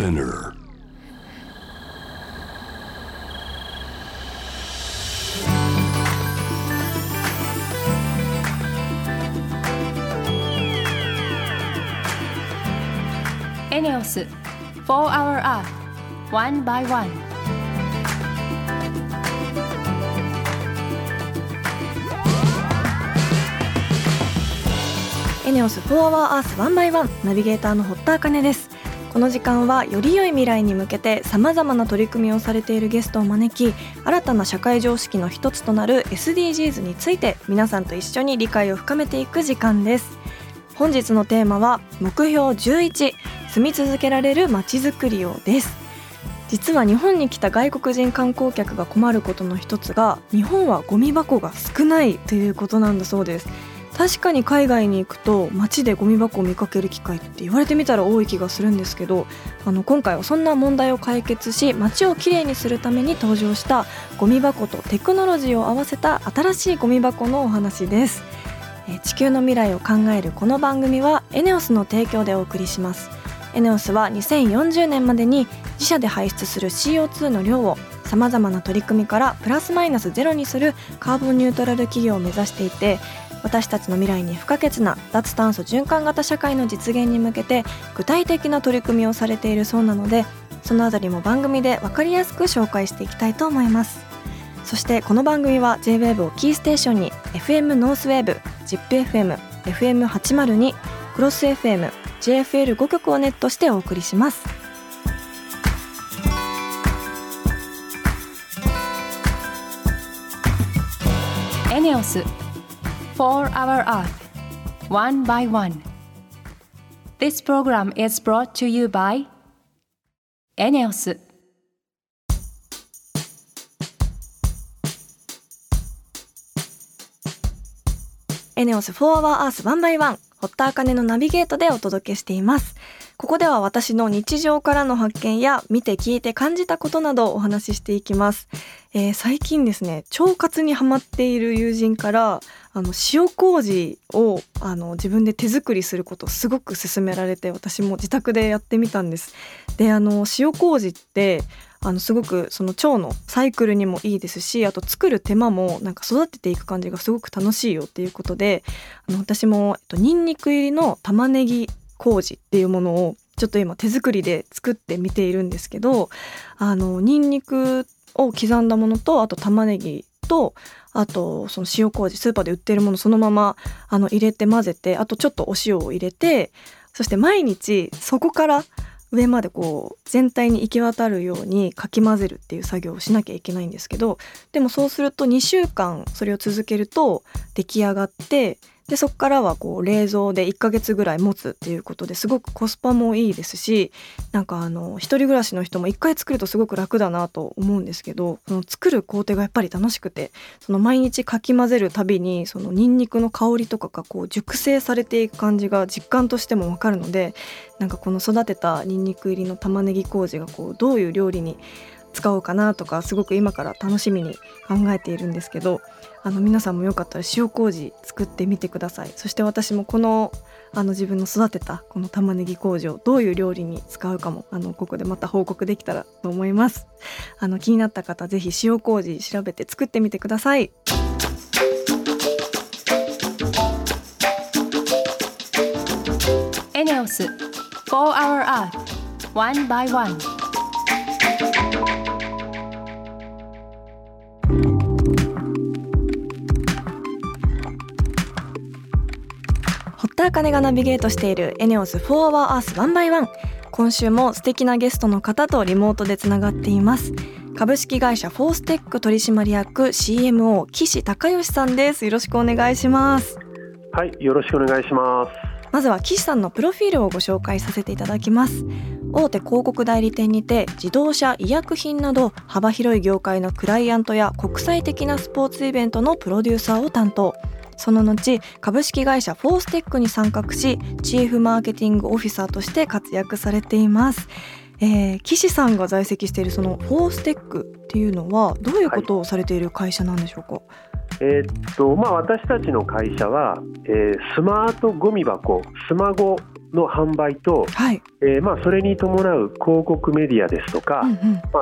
Spinner ENEOS 4-Hour Earth One by One。 ENEOS 4-Hour Earth One by One、 ナビゲーターの堀田茜です。この時間はより良い未来に向けて様々な取り組みをされているゲストを招き、新たな社会常識の一つとなる SDGs について皆さんと一緒に理解を深めていく時間です。本日のテーマは目標11、住み続けられる街づくりをです。実は日本に来た外国人観光客が困ることの一つが、日本はゴミ箱が少ないということなんだそうです。確かに海外に行くと街でゴミ箱を見かける機会って言われてみたら多い気がするんですけど、今回はそんな問題を解決し街をきれいにするために登場したゴミ箱とテクノロジーを合わせた新しいゴミ箱のお話です。地球の未来を考えるこの番組は ENEOS の提供でお送りします。 ENEOS は2040年までに自社で排出する CO2 の量をさまざまな取り組みからプラスマイナスゼロにするカーボンニュートラル企業を目指していて、私たちの未来に不可欠な脱炭素循環型社会の実現に向けて具体的な取り組みをされているそうなので、そのあたりも番組で分かりやすく紹介していきたいと思います。そしてこの番組は J-WAVE をキーステーションに FM ノースウェーブ、ZIP FM、FM802、クロス FM、JFL5 局をネットしてお送りします。ENEOS 4-Hour Earth One by One。 This program is brought to you by ENEOS。ENEOS 4-Hour Earth 1 by 1、堀田茜のナビゲートでお届けしています。ここでは私の日常からの発見や見て聞いて感じたことなどをお話ししていきます。最近ですね、腸活にハマっている友人から塩麹を自分で手作りすることをすごく勧められて、私も自宅でやってみたんです。で塩麹ってすごくその腸のサイクルにもいいですし、あと作る手間もなんか育てていく感じがすごく楽しいよっていうことで、私もニンニク入りの玉ねぎ麹っていうものをちょっと今手作りで作ってみているんですけど、ニンニクを刻んだものと、あと玉ねぎと、あとその塩麹、スーパーで売ってるものそのまま入れて混ぜて、あとちょっとお塩を入れて、そして毎日そこから上までこう全体に行き渡るようにかき混ぜるっていう作業をしなきゃいけないんですけど、でもそうすると2週間それを続けると出来上がって、でそこからはこう冷蔵で1ヶ月ぐらい持つっていうことで、すごくコスパもいいですし、なんか一人暮らしの人も1回作るとすごく楽だなと思うんですけど、その作る工程がやっぱり楽しくて、その毎日かき混ぜるたびにそのニンニクの香りとかがこう熟成されていく感じが実感としてもわかるので、なんかこの育てたニンニク入りの玉ねぎ麹がこうどういう料理に使おうかなとか、すごく今から楽しみに考えているんですけど、皆さんもよかったら塩麹作ってみてください。そして私もこの自分の育てたこの玉ねぎ麹をどういう料理に使うかもここでまた報告できたらと思います。気になった方ぜひ塩麹調べて作ってみてください。ENEOS 4-Hour Earth One by One。堀田茜がナビゲートしている ENEOS 4-Hour Earth 1 by 1。今週も素敵なゲストの方とリモートでつながっています。株式会社フォーステック取締役 CMO 岸孝義さんです。よろしくお願いします。はい、よろしくお願いします。まずは岸さんのプロフィールをご紹介させていただきます。大手広告代理店にて自動車、医薬品など幅広い業界のクライアントや国際的なスポーツイベントのプロデューサーを担当。その後、株式会社フォーステックに参画し、チーフマーケティングオフィサーとして活躍されています。岸さんが在籍しているそのフォーステックっていうのはどういうことをされている会社なんでしょうか？私たちの会社は、スマートゴミ箱、スマゴの販売と、はい、それに伴う広告メディアですとか、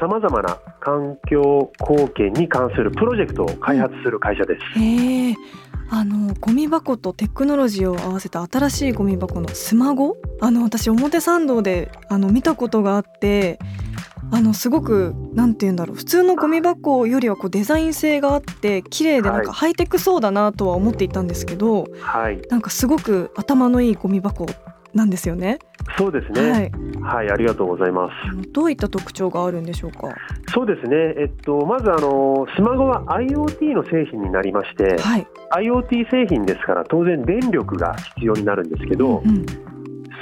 さまざまな環境貢献に関するプロジェクトを開発する会社です。ゴミ箱とテクノロジーを合わせた新しいゴミ箱のスマゴ、私表参道で見たことがあって、すごくなんていうんだろう、普通のゴミ箱よりはこうデザイン性があって綺麗でなんかハイテクそうだなとは思っていたんですけど、はい、なんかすごく頭のいいゴミ箱なんですよね。そうですね、はいはい、ありがとうございます。どういった特徴があるんでしょうか。そうですね、まずスマゴは IoT の製品になりまして、はい、IoT 製品ですから当然電力が必要になるんですけど、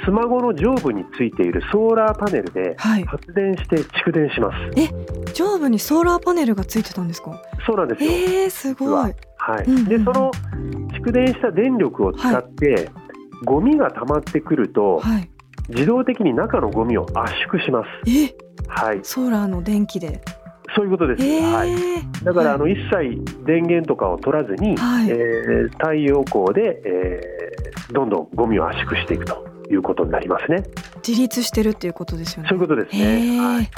スマゴの上部についているソーラーパネルで発電して蓄電します。上部にソーラーパネルがついてたんですか。そうなんですよ。すごい。で、その蓄電した電力を使って、ゴミが溜まってくると、自動的に中のゴミを圧縮します。ソーラーの電気で。そういうことです。だから一切電源とかを取らずに、太陽光で、どんどんゴミを圧縮していくということになりますね。自立してるっていうことですよね。そういうことですね。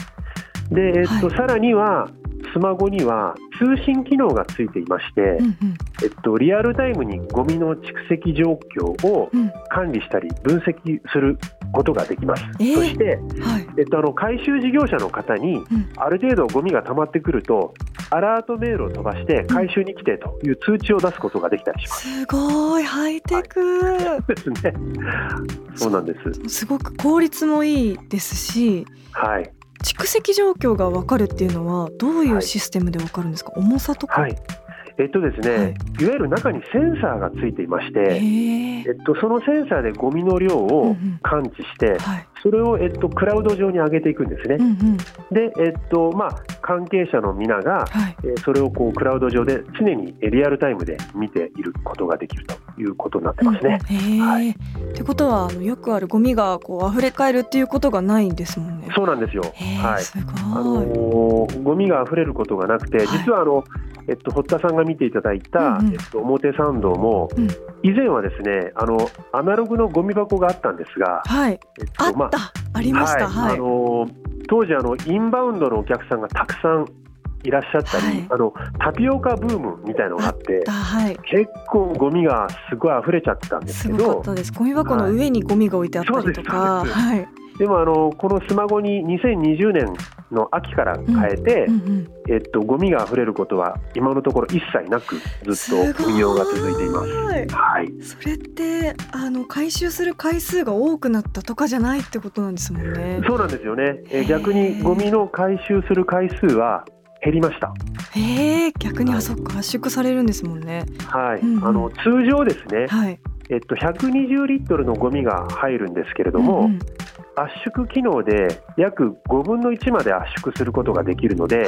で、さらにはスマホには通信機能がついていまして、リアルタイムにゴミの蓄積状況を管理したり分析することができます。そして、回収事業者の方にある程度ゴミが溜まってくるとアラートメールを飛ばして回収に来てという通知を出すことができたりします。すごいハイテク、ですね。そうなんです。すごく効率もいいですし、蓄積状況が分かるっていうのはどういうシステムで分かるんですか。重さとか。ですね、いわゆる中にセンサーがついていまして、そのセンサーでゴミの量を感知して、それを、クラウド上に上げていくんですね。で、関係者の皆が、それをこうクラウド上で常にリアルタイムで見ていることができるということになってますね。ってことはよくあるゴミがこうあふれかえるっていうことがないんですもんね。そうなんですよ。すごい。ゴミがあふれることがなくて、実は堀田さんが見ていただいた、表参道も、以前はですね、アナログのゴミ箱があったんですが、ありました。当時インバウンドのお客さんがたくさんいらっしゃったり、タピオカブームみたいなのがあって結構ゴミがすごい溢れちゃってたんですけど。すごかったです。ゴミ箱の上にゴミが置いてあったりとか。でもこのスマゴに2020年の秋から変えて、ゴミがあふれることは今のところ一切なくずっと運用が続いています。それって回収する回数が多くなったとかじゃないってことなんですもんね。そうなんですよね。逆にゴミの回収する回数は減りました。逆にそっか、圧縮されるんですもんね。通常ですね、120リットルのゴミが入るんですけれども、圧縮機能で約5分の1まで圧縮することができるので、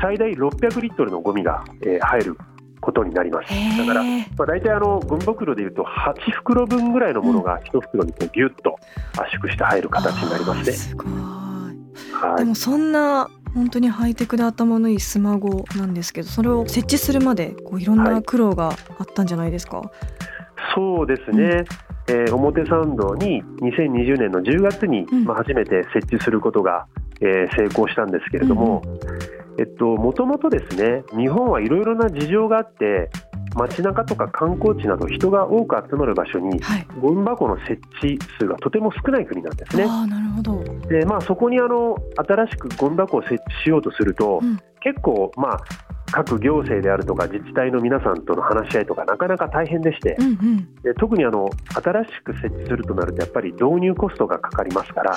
最大600リットルのゴミが、入ることになります。だから、だいたいゴミ袋でいうと8袋分ぐらいのものが1袋にこうギュッと圧縮して入る形になりますね。すごい。でもそんな本当にハイテクで頭のいいスマゴなんですけど、それを設置するまでこういろんな苦労があったんじゃないですか。そうですね、表参道に2020年の10月に、初めて設置することが、成功したんですけれども、もともとですね、日本はいろいろな事情があって街中とか観光地など人が多く集まる場所にゴミ箱の設置数がとても少ない国なんですね。なるほど。で、そこに新しくゴミ箱を設置しようとすると、結構各行政であるとか自治体の皆さんとの話し合いとかなかなか大変でして、で、特に新しく設置するとなるとやっぱり導入コストがかかりますから、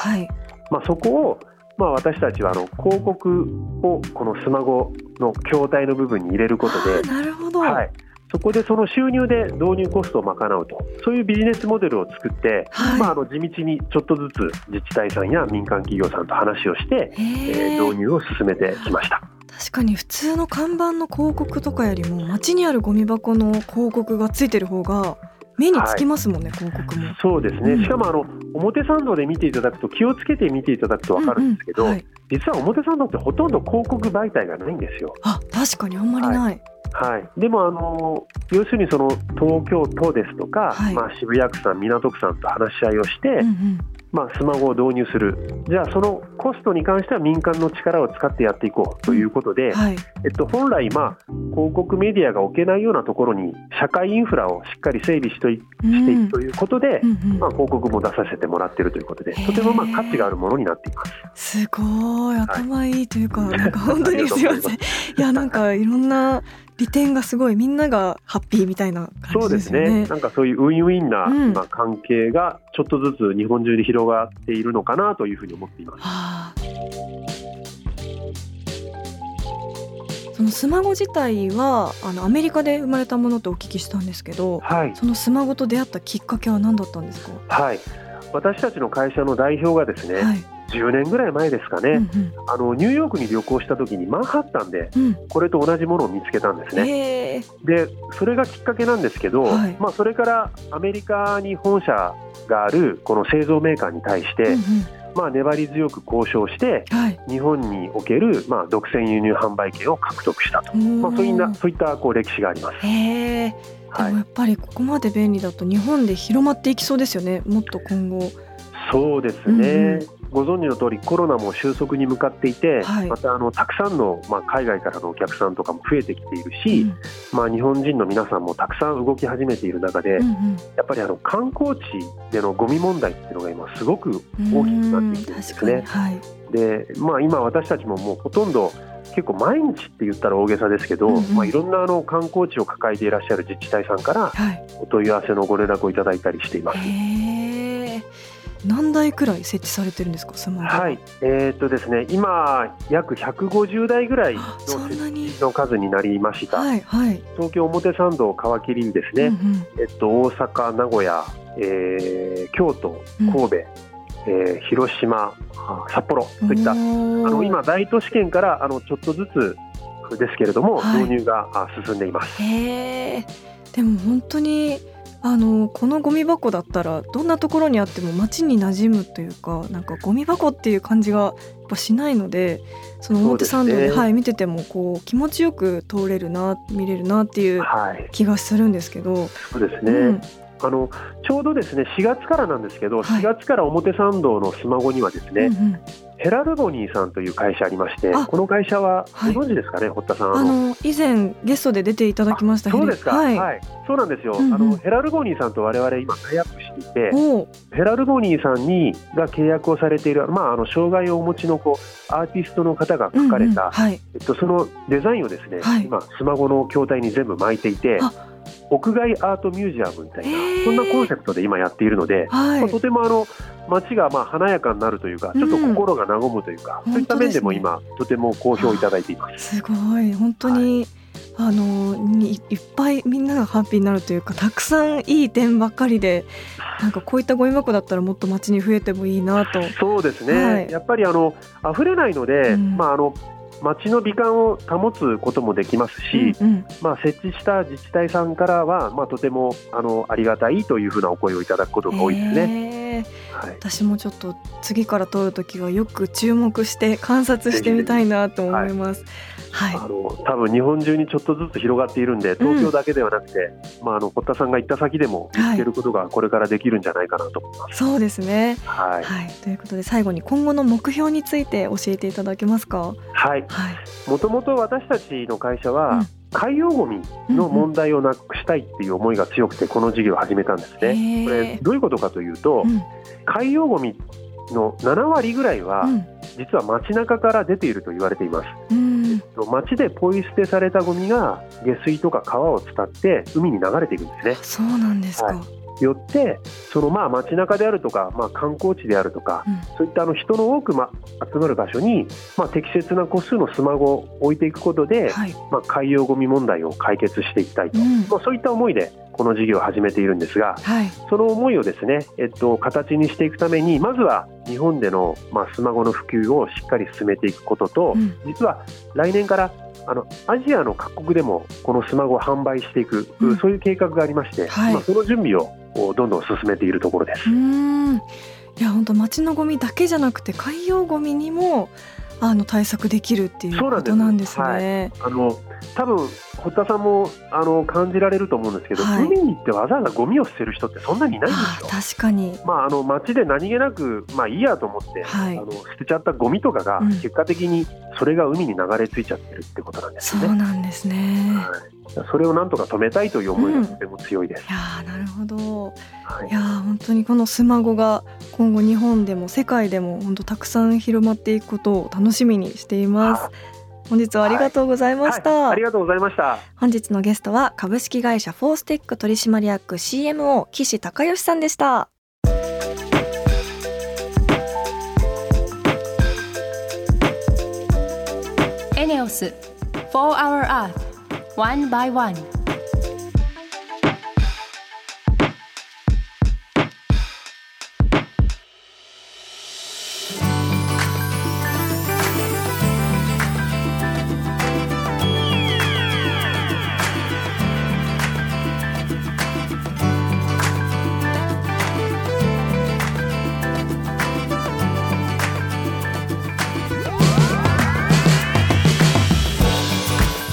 そこを私たちは広告をこのスマゴの筐体の部分に入れることで、そこでその収入で導入コストを賄うと、そういうビジネスモデルを作って、地道にちょっとずつ自治体さんや民間企業さんと話をして、導入を進めてきました。確かに普通の看板の広告とかよりも街にあるゴミ箱の広告がついてる方が目につきますもんね、広告も。そうですね、しかも表参道で見ていただくと、気をつけて見ていただくと分かるんですけど、実は表参道ってほとんど広告媒体がないんですよ。確かにあんまりない。はい、でも要するにその東京都ですとか、はい、渋谷区さん港区さんと話し合いをして、うんうん、スマホを導入する、じゃあそのコストに関しては民間の力を使ってやっていこうということで、はい、本来広告メディアが置けないようなところに社会インフラをしっかり整備していくということで、広告も出させてもらっているということで、とても価値があるものになっています。すごい頭いいというか、はい、なんか本当にすいませんいやなんかいろんな利点がすごい、みんながハッピーみたいな感じですよね。そうですね、なんかそういうウィンウィンな、関係がちょっとずつ日本中で広がっているのかなというふうに思っています。はあ、そのスマホ自体はアメリカで生まれたものとお聞きしたんですけど、はい、そのスマホと出会ったきっかけは何だったんですか？はい、私たちの会社の代表がですね、はい、10年ぐらい前ですかね、ニューヨークに旅行した時にマンハッタンでこれと同じものを見つけたんですね。でそれがきっかけなんですけど、はい、それからアメリカに本社があるこの製造メーカーに対して、粘り強く交渉して、はい、日本における、独占輸入販売権を獲得したと、そういった歴史があります。へー、でもやっぱりここまで便利だと日本で広まっていきそうですよね、もっと今後。そうですね、ご存知の通りコロナも収束に向かっていて、はい、またたくさんの、海外からのお客さんとかも増えてきているし、日本人の皆さんもたくさん動き始めている中で、やっぱり観光地でのゴミ問題っていうのが今すごく大きくなってきてるんですね。はい、で今私たちももうほとんど結構毎日って言ったら大げさですけど、いろんな観光地を抱えていらっしゃる自治体さんからお問い合わせのご連絡をいただいたりしています。へー、何台くらい設置されてるんですか、スマホ？はい、ですね、今約150台ぐらいの設置の数になりました。はいはい、東京表参道皮切りにですね、大阪、名古屋、京都、神戸、広島、札幌といった今大都市圏からちょっとずつですけれども、導入が進んでいます。へー、でも本当にこのゴミ箱だったらどんなところにあっても街に馴染むというか、なんかゴミ箱っていう感じがやっぱしないので、その表参道で、見ててもこう気持ちよく通れるな、見れるなっていう気がするんですけど。はい、そうですね、ちょうどですね4月からなんですけど、4月から表参道のスマホにはですね、ヘラルボニーさんという会社ありまして、この会社はご存知ですかね、堀田さん。以前ゲストで出ていただきました。そうですか、はい、そうなんですよ。ヘラルボニーさんと我々今契約していて、ヘラルボニーさんが契約をされている、障害をお持ちのアーティストの方が書かれた、そのデザインをですね、今スマホの筐体に全部巻いていて、屋外アートミュージアムみたいな、そんなコンセプトで今やっているので、とても街が華やかになるというか、ちょっと心が和むというか、そういった面でも今とても好評いただいています。すごい、本当に、いっぱいみんながハッピーになるというか、たくさんいい点ばっかりで、なんかこういったゴミ箱だったらもっと街に増えてもいいなと。そうですね、やっぱり溢れないので、街の美観を保つこともできますし、設置した自治体さんからは、とてもありがたいというふうなお声をいただくことが多いですね。私もちょっと次から通るときはよく注目して観察してみたいなと思います。多分日本中にちょっとずつ広がっているんで、東京だけではなくて、堀田さんが行った先でも見つけることがこれからできるんじゃないかなと思います。そうですね、ということで最後に今後の目標について教えていただけますか？もともと私たちの会社は、海洋ゴミの問題をなくしたいっていう思いが強くて、この事業を始めたんですね。これどういうことかというと、海洋ゴミの7割ぐらいは、実は街中から出ていると言われています。街でポイ捨てされたゴミが下水とか川を伝って海に流れていくんですね。そうなんですか。よってその街中であるとか、観光地であるとか、そういった人の多く集まる場所に、適切な個数のスマホを置いていくことで、海洋ゴミ問題を解決していきたいと、そういった思いでこの事業を始めているんですが、その思いをですね、形にしていくために、まずは日本での、スマホの普及をしっかり進めていくことと、実は来年からアジアの各国でもこのスマホを販売していく、そういう計画がありまして、その準備をどんどん進めているところです。いや本当、街のゴミだけじゃなくて海洋ゴミにも対策できるっていうことなんですね。そうなんです。多分堀田さんも感じられると思うんですけど、はい、海に行ってわざわざゴミを捨てる人ってそんなにいないんですよ。確かに、街で何気なく、いいやと思って、はい、捨てちゃったゴミとかが、結果的にそれが海に流れ着いちゃってるってことなんですね。そうなんですね、はい、それをなんとか止めたいという思いがとても強いです、いやなるほど、はい、いや本当にこのスマゴが今後日本でも世界でも本当たくさん広まっていくことを楽しみにしています。本日はありがとうございました、はいはい、ありがとうございました。本日のゲストは株式会社フォーステック取締役 CMO 岸孝義さんでした。エネオス For Our Earth One by One。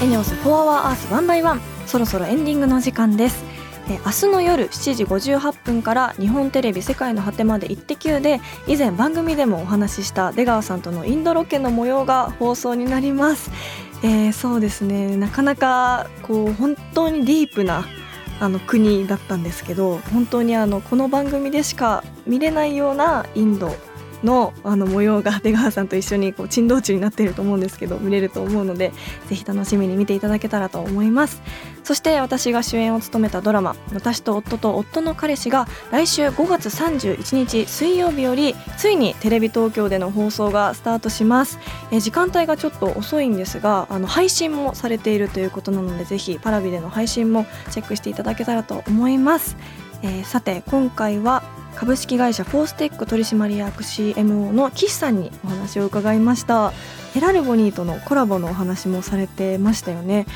エネオス For Our Earth One by One、そろそろエンディングの時間です。明日の夜7時58分から日本テレビ世界の果てまでイッテ Q で、以前番組でもお話しした出川さんとのインドロケの模様が放送になります。そうですね、なかなかこう本当にディープな国だったんですけど、本当にこの番組でしか見れないようなインドの模様が出川さんと一緒にこう珍道中になっていると思うんですけど、見れると思うのでぜひ楽しみに見ていただけたらと思います。そして私が主演を務めたドラマ私と夫と夫の彼氏が来週5月31日水曜日よりついにテレビ東京での放送がスタートします。時間帯がちょっと遅いんですが配信もされているということなので、ぜひParaviでの配信もチェックしていただけたらと思います。さて今回は株式会社フォーステック取締役 CMO の岸さんにお話を伺いました。ヘラルボニーとのコラボのお話もされてましたよね。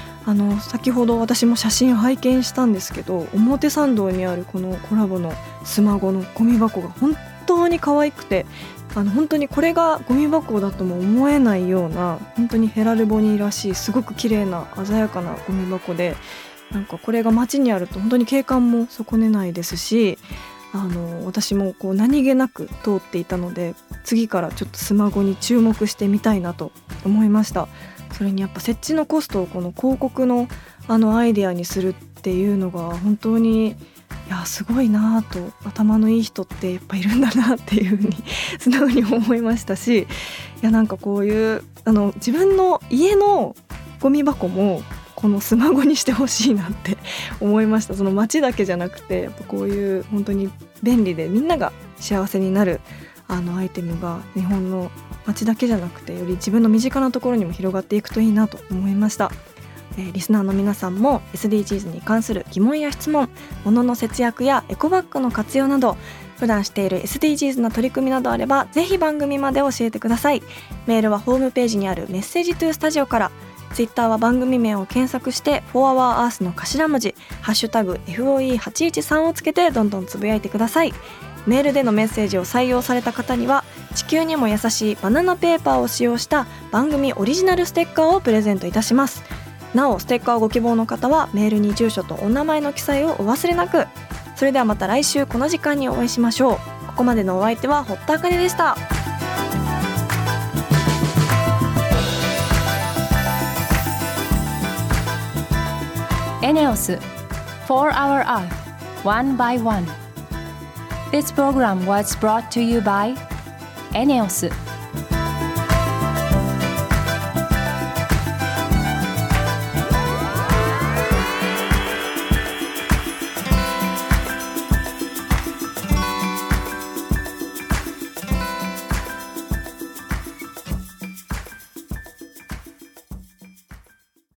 先ほど私も写真拝見したんですけど、表参道にあるこのコラボのスマゴのゴミ箱が本当に可愛くて、本当にこれがゴミ箱だとも思えないような、本当にヘラルボニーらしいすごく綺麗な鮮やかなゴミ箱で、なんかこれが街にあると本当に景観も損ねないですし、私もこう何気なく通っていたので、次からちょっとスマゴに注目してみたいなと思いました。それにやっぱ設置のコストをこの広告のアイデアにするっていうのが本当にいやすごいなと、頭のいい人ってやっぱいるんだなっていう風に素直に思いましたし、いやなんかこういう自分の家のゴミ箱もこのスマゴにしてほしいなって思いました。その街だけじゃなくて、やっぱこういう本当に便利でみんなが幸せになるアイテムが日本の街だけじゃなくて、より自分の身近なところにも広がっていくといいなと思いました。リスナーの皆さんも SDGs に関する疑問や質問、物の節約やエコバッグの活用など普段している SDGs の取り組みなどあれば、ぜひ番組まで教えてください。メールはホームページにあるメッセージトゥースタジオから、ツイッターは番組名を検索して4 Hour Earth の頭文字ハッシュタグ FOE813 をつけてどんどんつぶやいてください。メールでのメッセージを採用された方には地球にも優しいバナナペーパーを使用した番組オリジナルステッカーをプレゼントいたします。なおステッカーをご希望の方はメールに住所とお名前の記載をお忘れなく。それではまた来週この時間にお会いしましょう。ここまでのお相手は堀田茜でした。ENEOS 4 Hour Earth, One by One. This program was brought to you by ENEOS.